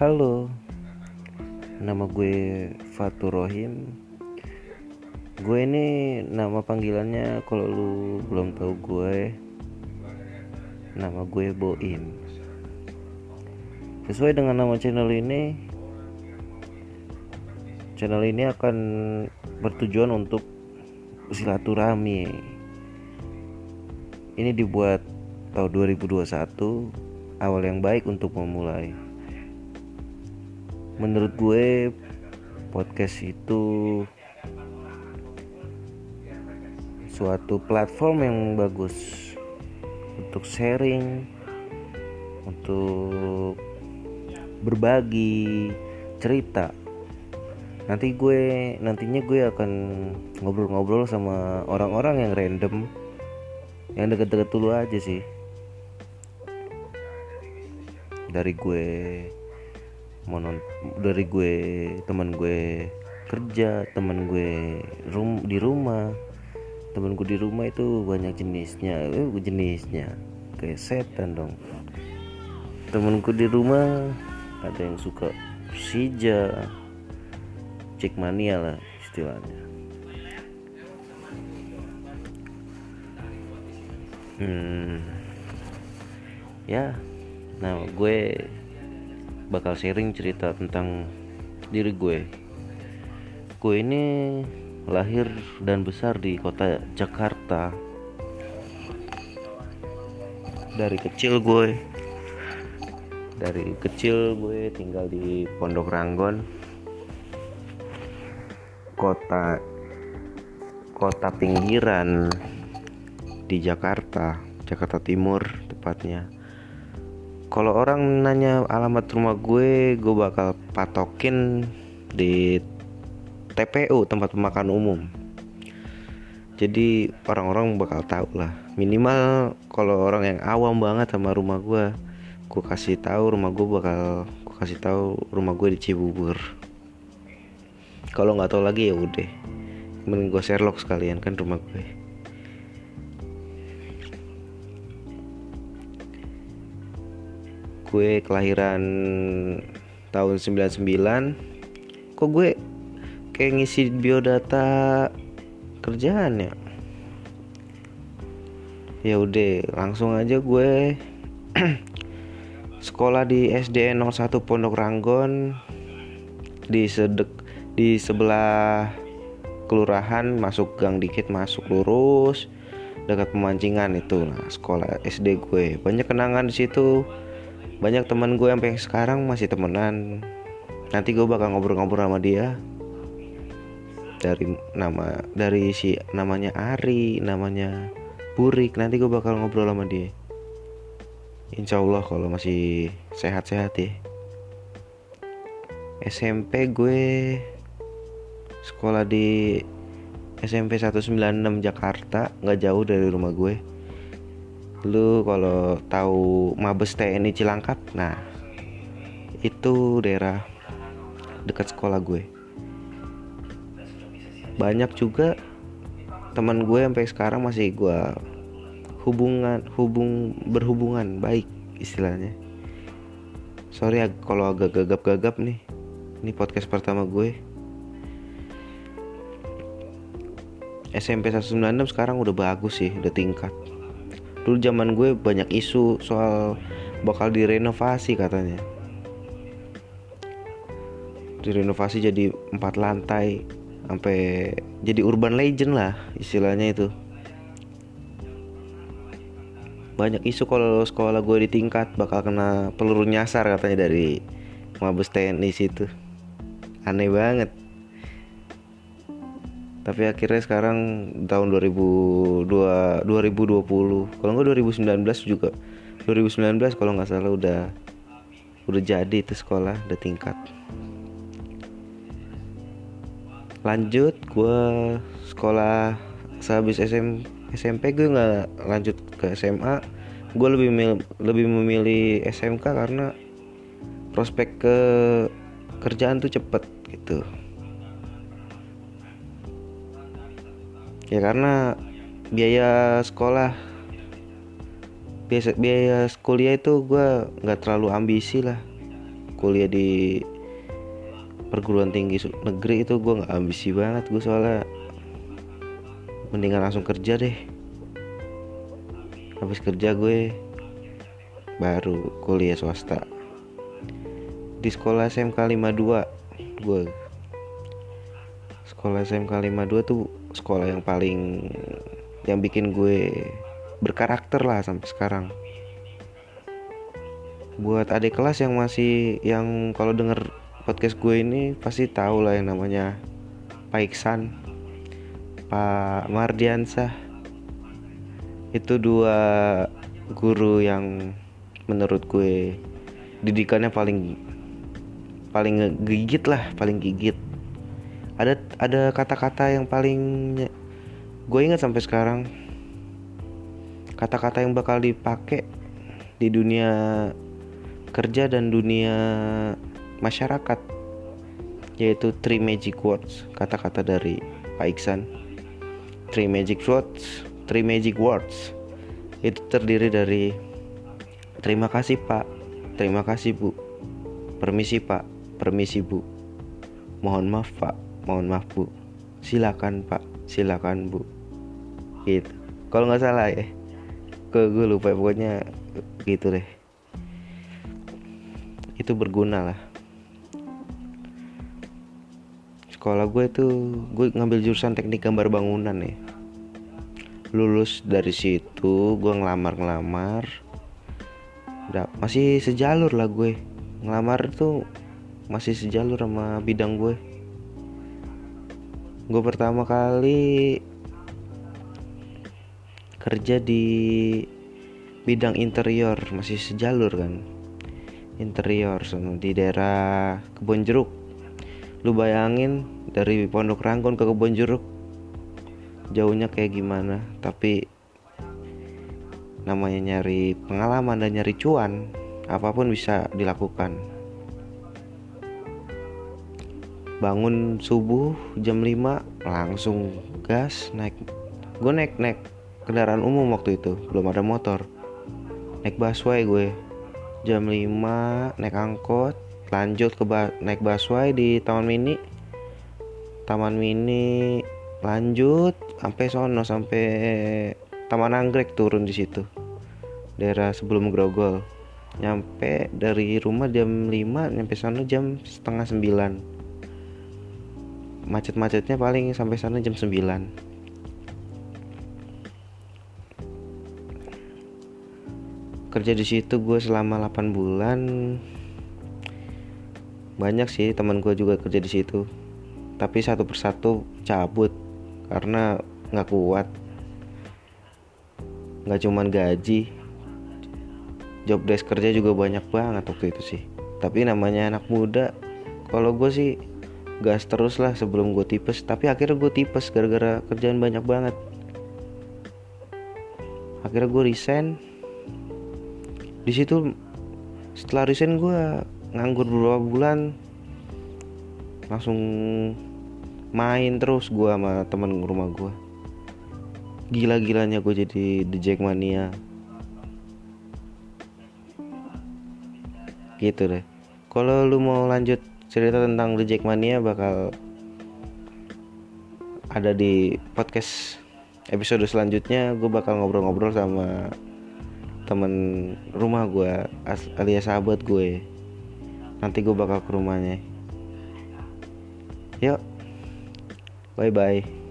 Halo, nama gue Faturohim. Gue ini nama panggilannya, kalau lu belum tahu gue, nama gue Boim. Sesuai dengan nama channel ini akan bertujuan untuk silaturahmi. Ini dibuat tahun 2021, awal yang baik untuk memulai. Menurut gue podcast itu suatu platform yang bagus untuk sharing, untuk berbagi cerita. Nantinya gue akan ngobrol-ngobrol sama orang-orang yang random, yang deket-deket dulu aja sih. Dari gue teman gue kerja, teman gue di rumah, temanku di rumah itu banyak jenisnya, kayak setan dong. Temanku di rumah ada yang suka Persija, Jakmania lah istilahnya. Nah, gue bakal sharing cerita tentang diri gue. Gue ini lahir dan besar di kota Jakarta. Dari kecil gue tinggal di Pondok Ranggon, kota pinggiran di Jakarta Timur tepatnya. Kalau orang nanya alamat rumah gue bakal patokin di TPU, tempat pemakaman umum. Jadi orang-orang bakal tahu lah. Minimal kalau orang yang awam banget sama rumah gue kasih tahu rumah gue bakal gue kasih tahu rumah gue di Cibubur. Kalau nggak tahu lagi ya udah, mending gue Sherlock sekalian, kan rumah gue. Gue kelahiran tahun 99. Kok gue kayak ngisi biodata kerjaan ya? Ya udah, langsung aja gue sekolah di SDN No. 1 Pondok Ranggon di sebelah kelurahan, masuk gang dikit, masuk lurus dekat pemancingan itu. Nah, sekolah SD gue banyak kenangan di situ, banyak teman gue sampai sekarang masih temenan. Nanti gue bakal ngobrol-ngobrol sama dia namanya Ari, namanya Burik. Nanti gue bakal ngobrol sama dia, insyaallah kalau masih sehat-sehat ya. SMP gue sekolah di SMP 196 Jakarta, nggak jauh dari rumah gue. Lu kalau tahu Mabes TNI Cilangkap, nah itu daerah dekat sekolah gue. Banyak juga teman gue sampai sekarang masih gue berhubungan baik istilahnya. Sorry kalau agak gagap-gagap nih. Ini podcast pertama gue. SMP 196 sekarang udah bagus sih, udah tingkat. Dulu zaman gue banyak isu soal bakal direnovasi katanya. Direnovasi jadi 4 lantai, sampai jadi urban legend lah istilahnya itu. Banyak isu kalau sekolah gue di tingkat bakal kena peluru nyasar katanya dari Mabes TNI situ. Aneh banget. Tapi akhirnya sekarang tahun 2020, kalau nggak 2019 juga, 2019 kalau nggak salah udah jadi itu sekolah, udah tingkat. Lanjut gue sekolah sehabis SMP gue nggak lanjut ke SMA, gue lebih memilih SMK karena prospek ke kerjaan tuh cepet gitu. Ya karena biaya kuliah itu gue nggak terlalu ambisi lah. kuliah di perguruan tinggi negeri itu gue nggak ambisi banget, gue soalnya mendingan langsung kerja deh. Habis kerja gue baru kuliah swasta di sekolah SMK 52. Gue sekolah SMK 52 tuh sekolah yang paling, yang bikin gue berkarakter lah sampai sekarang. Buat adik kelas yang masih, yang kalau denger podcast gue ini pasti tahu lah yang namanya Pak Iksan, Pak Mardiansah. Itu dua guru yang menurut gue didikannya paling gigit lah, paling gigit. Ada kata-kata yang paling gue ingat sampai sekarang, kata-kata yang bakal dipakai di dunia kerja dan dunia masyarakat, yaitu three magic words, kata-kata dari Pak Iksan. Three magic words itu terdiri dari terima kasih Pak, terima kasih Bu, permisi Pak, permisi Bu, mohon maaf Pak, mohon maaf Bu, silakan Pak, silakan Bu. Gitu kalau nggak salah ya, gue lupa pokoknya gitu deh. Itu berguna lah. Sekolah gue itu, gue ngambil jurusan teknik gambar bangunan ya. Lulus dari situ gue ngelamar masih sejalur lah, gue ngelamar tuh masih sejalur sama bidang gue. Gue pertama kali kerja di bidang interior, masih sejalur kan, interior di daerah Kebon Jeruk. Lu bayangin dari Pondok Ranggon ke Kebon Jeruk jauhnya kayak gimana, tapi namanya nyari pengalaman dan nyari cuan, apapun bisa dilakukan. Bangun subuh jam 5 langsung gas naik. Gue naik kendaraan umum waktu itu, belum ada motor. Naik busway gue jam 5, naik angkot, lanjut ke naik busway di Taman Mini, lanjut sampai sono, sampai Taman Anggrek, turun di situ daerah sebelum Grogol. Nyampe dari rumah jam 5, nyampe sono jam 8:30. Macet-macetnya paling sampai sana jam 9. Kerja di situ gue selama 8 bulan. Banyak sih teman gue juga kerja di situ, tapi satu persatu cabut karena nggak kuat. Nggak cuman gaji, job desk kerja juga banyak banget waktu itu sih. Tapi namanya anak muda, kalau gue sih gas terus lah sebelum gue tipes. Tapi akhirnya gue tipes gara-gara kerjaan banyak banget. Akhirnya gue resign. Di situ setelah resign gue nganggur beberapa bulan, langsung main terus gue sama teman rumah gue. Gila-gilanya gue jadi The Jakmania. Gitu deh. Kalau lu mau lanjut cerita tentang The Jakmania bakal ada di podcast episode selanjutnya. Gue bakal ngobrol-ngobrol sama temen rumah gue alias sahabat gue. Nanti gue bakal ke rumahnya. Yuk, bye bye.